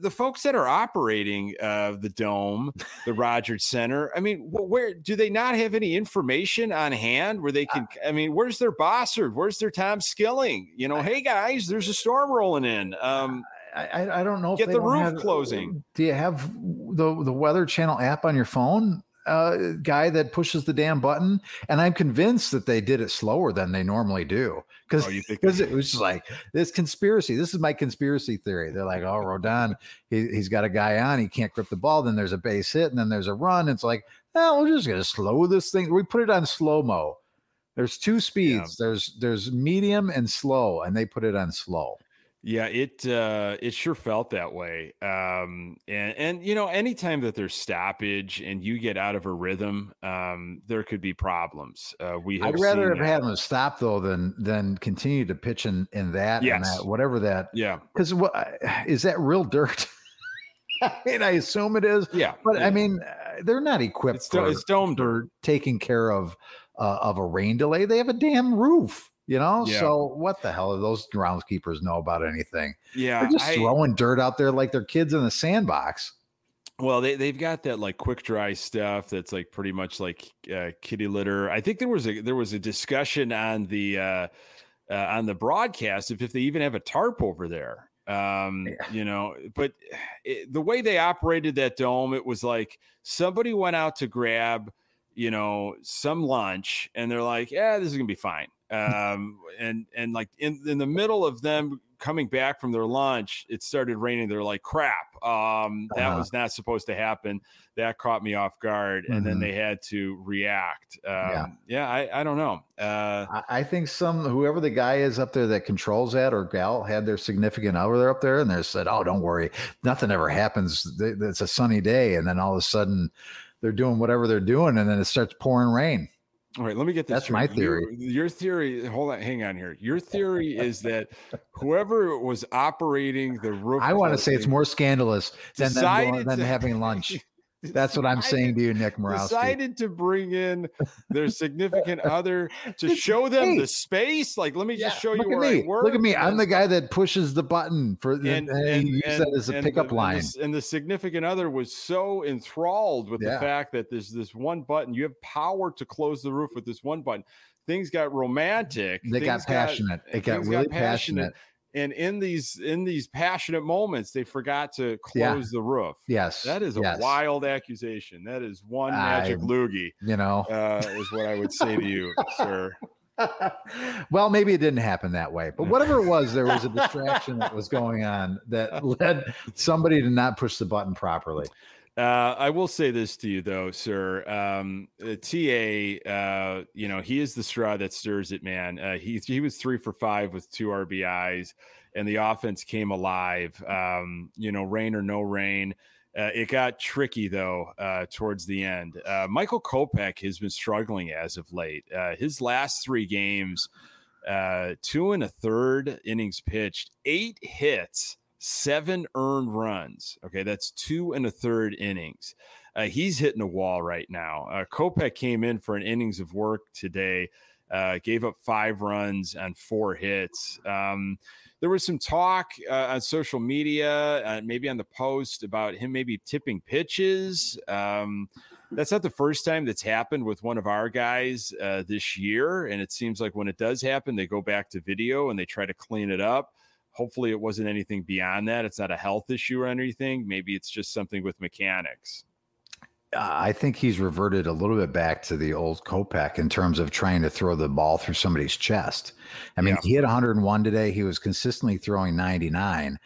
the folks that are operating uh, the Dome, the Rogers Center, I mean, where do they not have any information on hand where they can? I mean, where's their Bossard? Where's their Tom Skilling? You know, hey, guys, there's a storm rolling in. Um, I, I don't know. Get if they the roof have, closing. Do you have the, the Weather Channel app on your phone? Uh, guy that pushes the damn button, and I'm convinced that they did it slower than they normally do because oh, it was just like this conspiracy. This is my conspiracy theory. They're like, oh, Rodon, he, he's got a guy on, he can't grip the ball. Then there's a base hit, and then there's a run. It's like, no, oh, we're just gonna slow this thing. We put it on slow mo. There's two speeds. Yeah. There's there's medium and slow, and they put it on slow. Yeah, it uh, it sure felt that way. Um, and, and, you know, anytime that there's stoppage and you get out of a rhythm, um, there could be problems. Uh, we have I'd rather have that. had them stop, though, than than continue to pitch in, in that, yes. and that, whatever that. Yeah. Because what, is that real dirt? I mean, I assume it is. Yeah. But, yeah. I mean, they're not equipped it's, for, it's domed. for taking care of uh, of a rain delay. They have a damn roof. You know, yeah. so what the hell do those groundskeepers know about anything? Yeah, they're just I, throwing dirt out there like they're kids in the sandbox. Well, they they've got that like quick dry stuff that's like pretty much like uh, kitty litter. I think there was a there was a discussion on the uh, uh, on the broadcast if if they even have a tarp over there. Um, yeah. You know, but it, the way they operated that dome, it was like somebody went out to grab, you know, some lunch, and they're like, yeah, this is gonna be fine. Um, and, and like in, in the middle of them coming back from their lunch, it started raining. They're like, crap. Um, that uh-huh. was not supposed to happen. That caught me off guard. Mm-hmm. And then they had to react. Um, yeah, yeah I, I don't know. Uh, I, I think some, whoever the guy is up there that controls that or gal had their significant other up there and they said, oh, don't worry. Nothing ever happens. It's a sunny day. And then all of a sudden they're doing whatever they're doing. And then it starts pouring rain. All right, let me get this. That's straight. my theory. Your, your theory, hold on, hang on here. Your theory is that whoever was operating the roof. I want to say it's more scandalous than them, than to, having lunch. That's what I'm decided, saying to you, Nick Murawski. Decided to bring in their significant other to show them the space. Like, let me yeah, just show you where me. I work. Look at me. I'm the guy that pushes the button for the, and, and, and use that as a pickup the, line. And the, and the significant other was so enthralled with yeah. the fact that there's this one button. You have power to close the roof with this one button. Things got romantic. They got passionate. Got, it got really got passionate. passionate. And in these in these passionate moments, they forgot to close yeah. the roof. Yes, that is a yes. wild accusation. That is one magic I, loogie. You know, uh, is what I would say to you, sir. Well, maybe it didn't happen that way, but whatever it was, there was a distraction that was going on that led somebody to not push the button properly. Uh, I will say this to you, though, sir. Um, T A, uh, you know, he is the straw that stirs it, man. Uh, he he was three for five with two R B Is, and the offense came alive. Um, you know, rain or no rain, uh, it got tricky though uh, towards the end. Uh, Michael Kopech has been struggling as of late. Uh, his last three games, uh, two and a third innings pitched, eight hits. seven earned runs. Okay, that's two and a third innings. Uh, he's hitting a wall right now. Uh, Kopech came in for an innings of work today, uh, gave up five runs and four hits. Um, there was some talk uh, on social media, uh, maybe on the Post, about him maybe tipping pitches. Um, that's not the first time that's happened with one of our guys uh, this year. And it seems like when it does happen, they go back to video and they try to clean it up. Hopefully it wasn't anything beyond that. It's not a health issue or anything. Maybe it's just something with mechanics. I think he's reverted a little bit back to the old Kopech in terms of trying to throw the ball through somebody's chest. I mean, yeah. He hit one hundred one today. He was consistently throwing ninety-nine.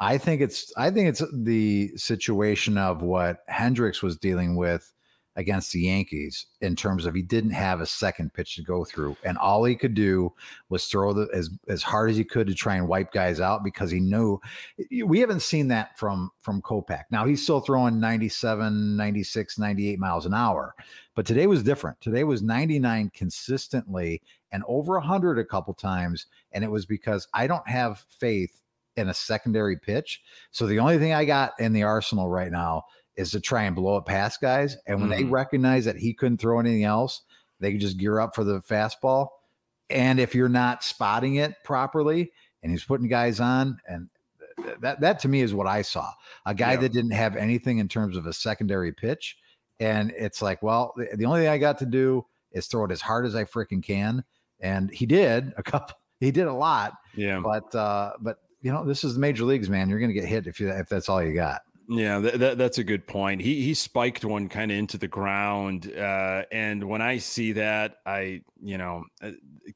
I think it's, I think it's the situation of what Hendricks was dealing with against the Yankees in terms of he didn't have a second pitch to go through. And all he could do was throw the, as, as hard as he could to try and wipe guys out, because he knew we haven't seen that from, from Kopech. Now he's still throwing ninety-seven, ninety-six, ninety-eight miles an hour, but today was different. Today was ninety-nine consistently and over a hundred a couple times. And it was because I don't have faith in a secondary pitch. So the only thing I got in the arsenal right now is to try and blow it past guys. And when mm. they recognize that he couldn't throw anything else, they could just gear up for the fastball. And if you're not spotting it properly, and he's putting guys on, and th- that, that to me is what I saw. A guy yeah. that didn't have anything in terms of a secondary pitch. And it's like, well, th- the only thing I got to do is throw it as hard as I freaking can. And he did a couple, he did a lot, yeah. but, uh, but you know, this is the major leagues, man. You're going to get hit if you, if that's all you got. Yeah, that, that, that's a good point. He he spiked one kind of into the ground, uh, and when I see that, I you know,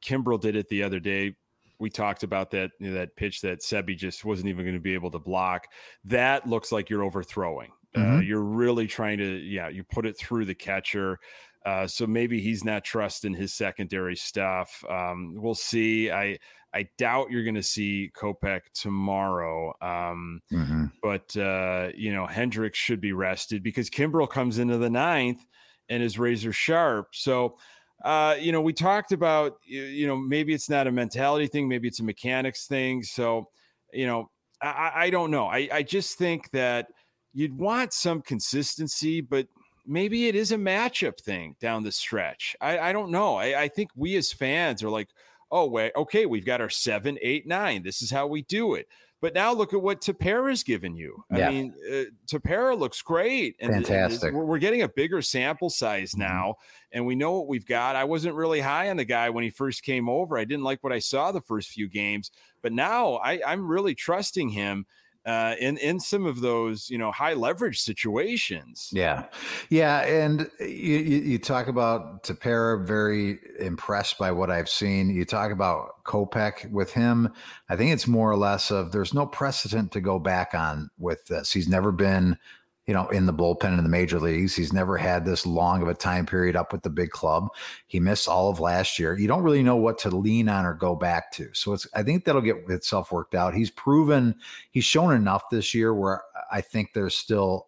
Kimbrel did it the other day. We talked about that you know, that pitch that Sebi just wasn't even going to be able to block. That looks like you're overthrowing. Mm-hmm. Uh, you're really trying to yeah, you put it through the catcher. Uh, so maybe he's not trusting his secondary stuff. Um, we'll see. I I doubt you're going to see Kopech tomorrow. Um, mm-hmm. But, uh, you know, Hendricks should be rested because Kimbrel comes into the ninth and is razor sharp. So, uh, you know, we talked about, you know, maybe it's not a mentality thing. Maybe it's a mechanics thing. So, you know, I, I don't know. I, I just think that you'd want some consistency, but maybe it is a matchup thing down the stretch. I, I don't know. I, I think we as fans are like, oh, wait, okay, we've got our seven, eight, nine. This is how we do it. But now look at what Tepera's given you. I yeah. mean, uh, Tepera looks great. And fantastic. Th- th- we're getting a bigger sample size now, and we know what we've got. I wasn't really high on the guy when he first came over. I didn't like what I saw the first few games. But now I, I'm really trusting him uh, in, in some of those, you know, high leverage situations. Yeah. Yeah. And you, you talk about Tepera, very impressed by what I've seen. You talk about Kopech with him. I think it's more or less of there's no precedent to go back on with this. He's never been, you know, in the bullpen in the major leagues. He's never had this long of a time period up with the big club. He missed all of last year. You don't really know what to lean on or go back to. So it's, I think that'll get itself worked out. He's proven, he's shown enough this year where I think there's still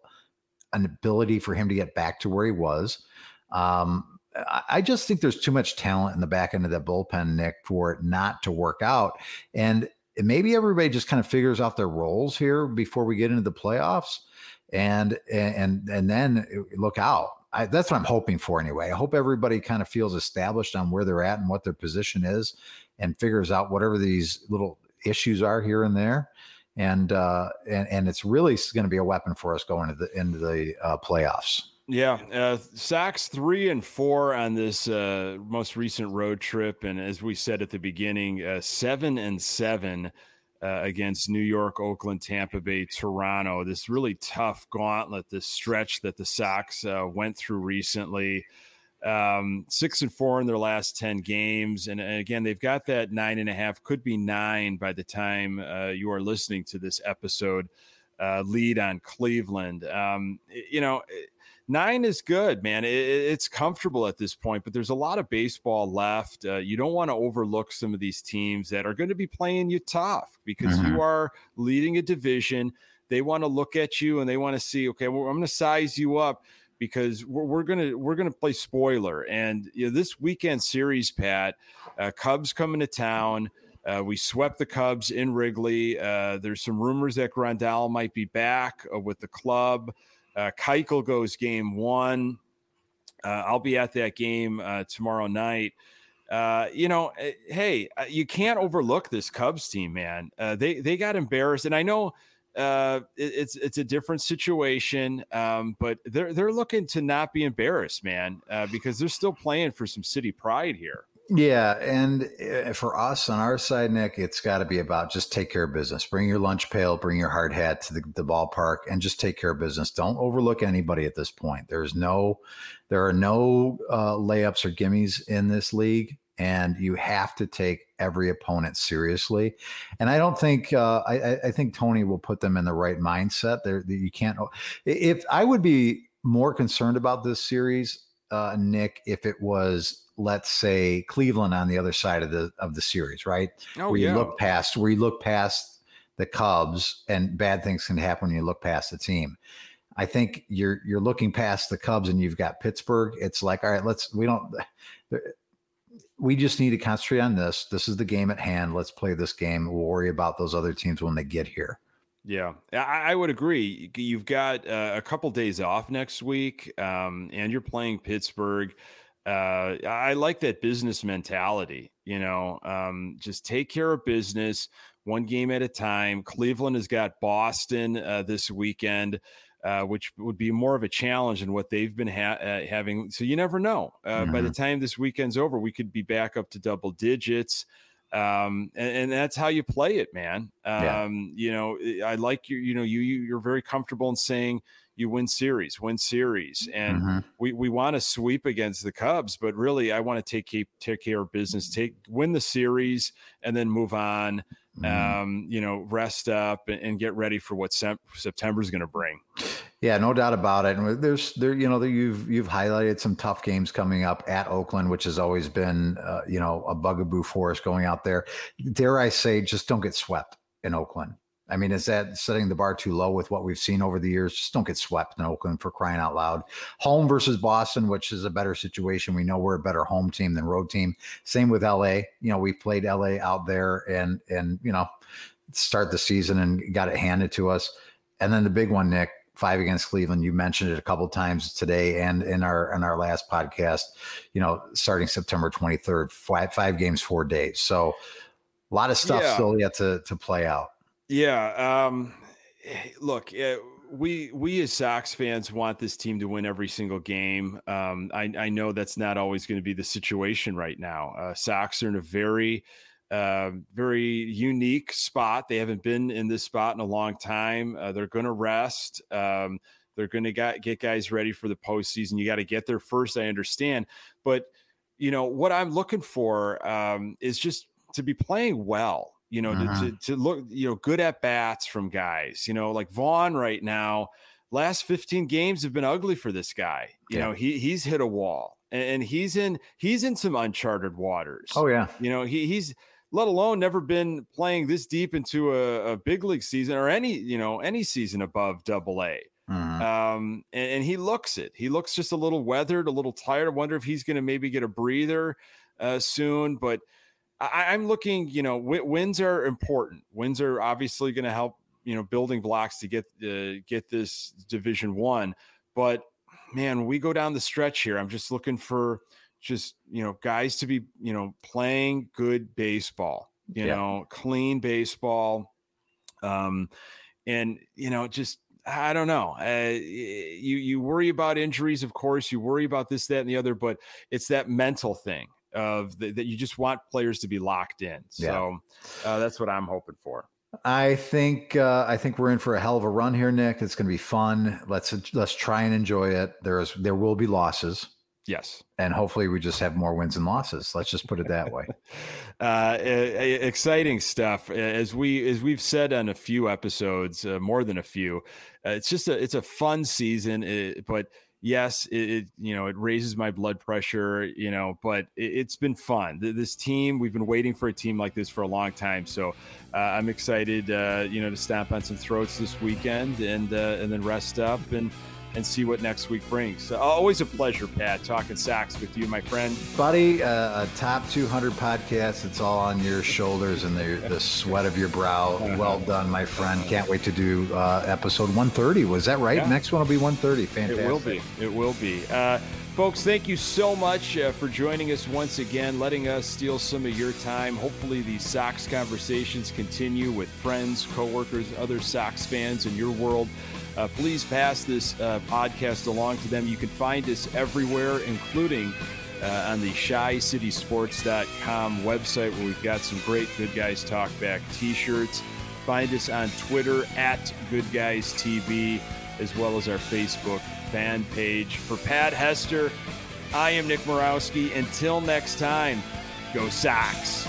an ability for him to get back to where he was. Um, I just think there's too much talent in the back end of that bullpen, Nick, for it not to work out. And maybe everybody just kind of figures out their roles here before we get into the playoffs. And, and, and then look out. I, that's what I'm hoping for anyway. I hope everybody kind of feels established on where they're at and what their position is and figures out whatever these little issues are here and there. And, uh, and, and it's really going to be a weapon for us going into the, into the uh, playoffs. Yeah. Uh, Sox three and four on this uh, most recent road trip. And as we said at the beginning, uh, seven and seven, Uh, against New York, Oakland, Tampa Bay, Toronto. This really tough gauntlet, this stretch that the Sox uh, went through recently. Um, six and four in their last ten games. And, and again, they've got that nine and a half, could be nine by the time uh, you are listening to this episode, uh, lead on Cleveland. Um, you know, nine is good, man. It, it's comfortable at this point, but there's a lot of baseball left. Uh, you don't want to overlook some of these teams that are going to be playing you tough because mm-hmm. you are leading a division. They want to look at you and they want to see, okay, well, I'm going to size you up because we're, we're going to we're going to play spoiler. And you know, this weekend series, Pat, uh, Cubs coming to town. Uh, we swept the Cubs in Wrigley. Uh, there's some rumors that Grandal might be back uh, with the club. Uh, Keuchel goes game one. Uh, I'll be at that game uh, tomorrow night. Uh, you know, hey, you can't overlook this Cubs team, man. Uh, they they got embarrassed, and I know uh, it, it's it's a different situation, um, but they're they're looking to not be embarrassed, man, uh, because they're still playing for some city pride here. Yeah, and for us on our side, Nick, it's got to be about just take care of business. Bring your lunch pail, bring your hard hat to the, the ballpark, and just take care of business. Don't overlook anybody at this point. There's no, there are no uh, layups or gimmies in this league, and you have to take every opponent seriously. And I don't think uh, I, I think Tony will put them in the right mindset. There, you can't. If I would be more concerned about this series, uh, Nick, if it was, let's say, Cleveland on the other side of the of the series, right? Oh, where you yeah. look past where you look past the Cubs, and bad things can happen when you look past the team. I think you're you're looking past the Cubs, and you've got Pittsburgh. It's like, all right, let's we don't we just need to concentrate on this. This is the game at hand. Let's play this game. We'll worry about those other teams when they get here. Yeah, I, I would agree. You've got uh, a couple days off next week, um, and you're playing Pittsburgh. Uh, I like that business mentality, you know, um, just take care of business one game at a time. Cleveland has got Boston uh, this weekend, uh, which would be more of a challenge than what they've been ha- uh, having. So you never know. Uh, mm-hmm. By the time this weekend's over, we could be back up to double digits. Um, and, and that's how you play it, man. Um, yeah. You know, I like you, you know, you, you you're very comfortable in saying, you win series, win series. And mm-hmm. we, we want to sweep against the Cubs, but really I want to take, keep, take care of business, take, win the series and then move on, mm-hmm. um, you know, rest up and, and get ready for what se- September is going to bring. Yeah, no doubt about it. And there's there, you know, there, you've, you've highlighted some tough games coming up at Oakland, which has always been, uh, you know, a bugaboo for us going out there. Dare I say, just don't get swept in Oakland. I mean, is that setting the bar too low with what we've seen over the years? Just don't get swept in Oakland, for crying out loud. Home versus Boston, which is a better situation. We know we're a better home team than road team. Same with L A. You know, we played L A out there and, and you know, start the season and got it handed to us. And then the big one, Nick, five against Cleveland. You mentioned it a couple of times today and in our in our last podcast, you know, starting September twenty-third, five, five games, four days. So a lot of stuff yeah. still yet to, to play out. Yeah, um, look, uh, we we as Sox fans want this team to win every single game. Um, I, I know that's not always going to be the situation right now. Uh, Sox are in a very, uh, very unique spot. They haven't been in this spot in a long time. Uh, they're going to rest. Um, they're going to get guys ready for the postseason. You got to get there first, I understand. But, you know, what I'm looking for um, is just to be playing well. You know, uh-huh. to, to, to look, you know, good at bats from guys, you know, like Vaughn right now, last fifteen games have been ugly for this guy. You yeah. know, he he's hit a wall and, and he's in, he's in some uncharted waters. Oh yeah. You know, he he's let alone never been playing this deep into a, a big league season or any, you know, any season above double A. Uh-huh. Um, and, and he looks it, he looks just a little weathered, a little tired. I wonder if he's going to maybe get a breather uh, soon, but I, I'm looking, you know, w- wins are important. Wins are obviously going to help, you know, building blocks to get uh, get this Division One. But man, we go down the stretch here. I'm just looking for just, you know, guys to be, you know, playing good baseball, you yeah. know, clean baseball. Um, and, you know, just, I don't know. Uh, you, you worry about injuries, of course, you worry about this, that, and the other, but it's that mental thing. Of the, that you just want players to be locked in. So yeah. uh, that's what I'm hoping for. I think uh, I think we're in for a hell of a run here, Nick. It's going to be fun. Let's let's try and enjoy it. There is there will be losses. Yes. And hopefully we just have more wins and losses. Let's just put it that way. uh, exciting stuff. As we as we've said on a few episodes, uh, more than a few, uh, it's just a it's a fun season, it, but. Yes, it, it you know it raises my blood pressure, you know, but it, it's been fun. This team, we've been waiting for a team like this for a long time, so uh, I'm excited, uh, you know, to stomp on some throats this weekend and uh, and then rest up and and see what next week brings. Uh, always a pleasure, Pat, talking Sox with you, my friend. Buddy, uh, a top two hundred podcast. It's all on your shoulders and the, the sweat of your brow. Well done, my friend. Can't wait to do uh, episode one thirty. Was that right? Yeah. Next one will be one thirty. Fantastic. It will be. It will be. Uh, folks, thank you so much uh, for joining us once again, letting us steal some of your time. Hopefully these Sox conversations continue with friends, coworkers, other Sox fans in your world. Uh, please pass this uh, podcast along to them. You can find us everywhere, including uh, on the shy city sports dot com website, where we've got some great Good Guys Talk Back t-shirts. Find us on Twitter at Good Guys T V, as well as our Facebook fan page. For Pat Hester, I am Nick Murawski. Until next time, go Sox!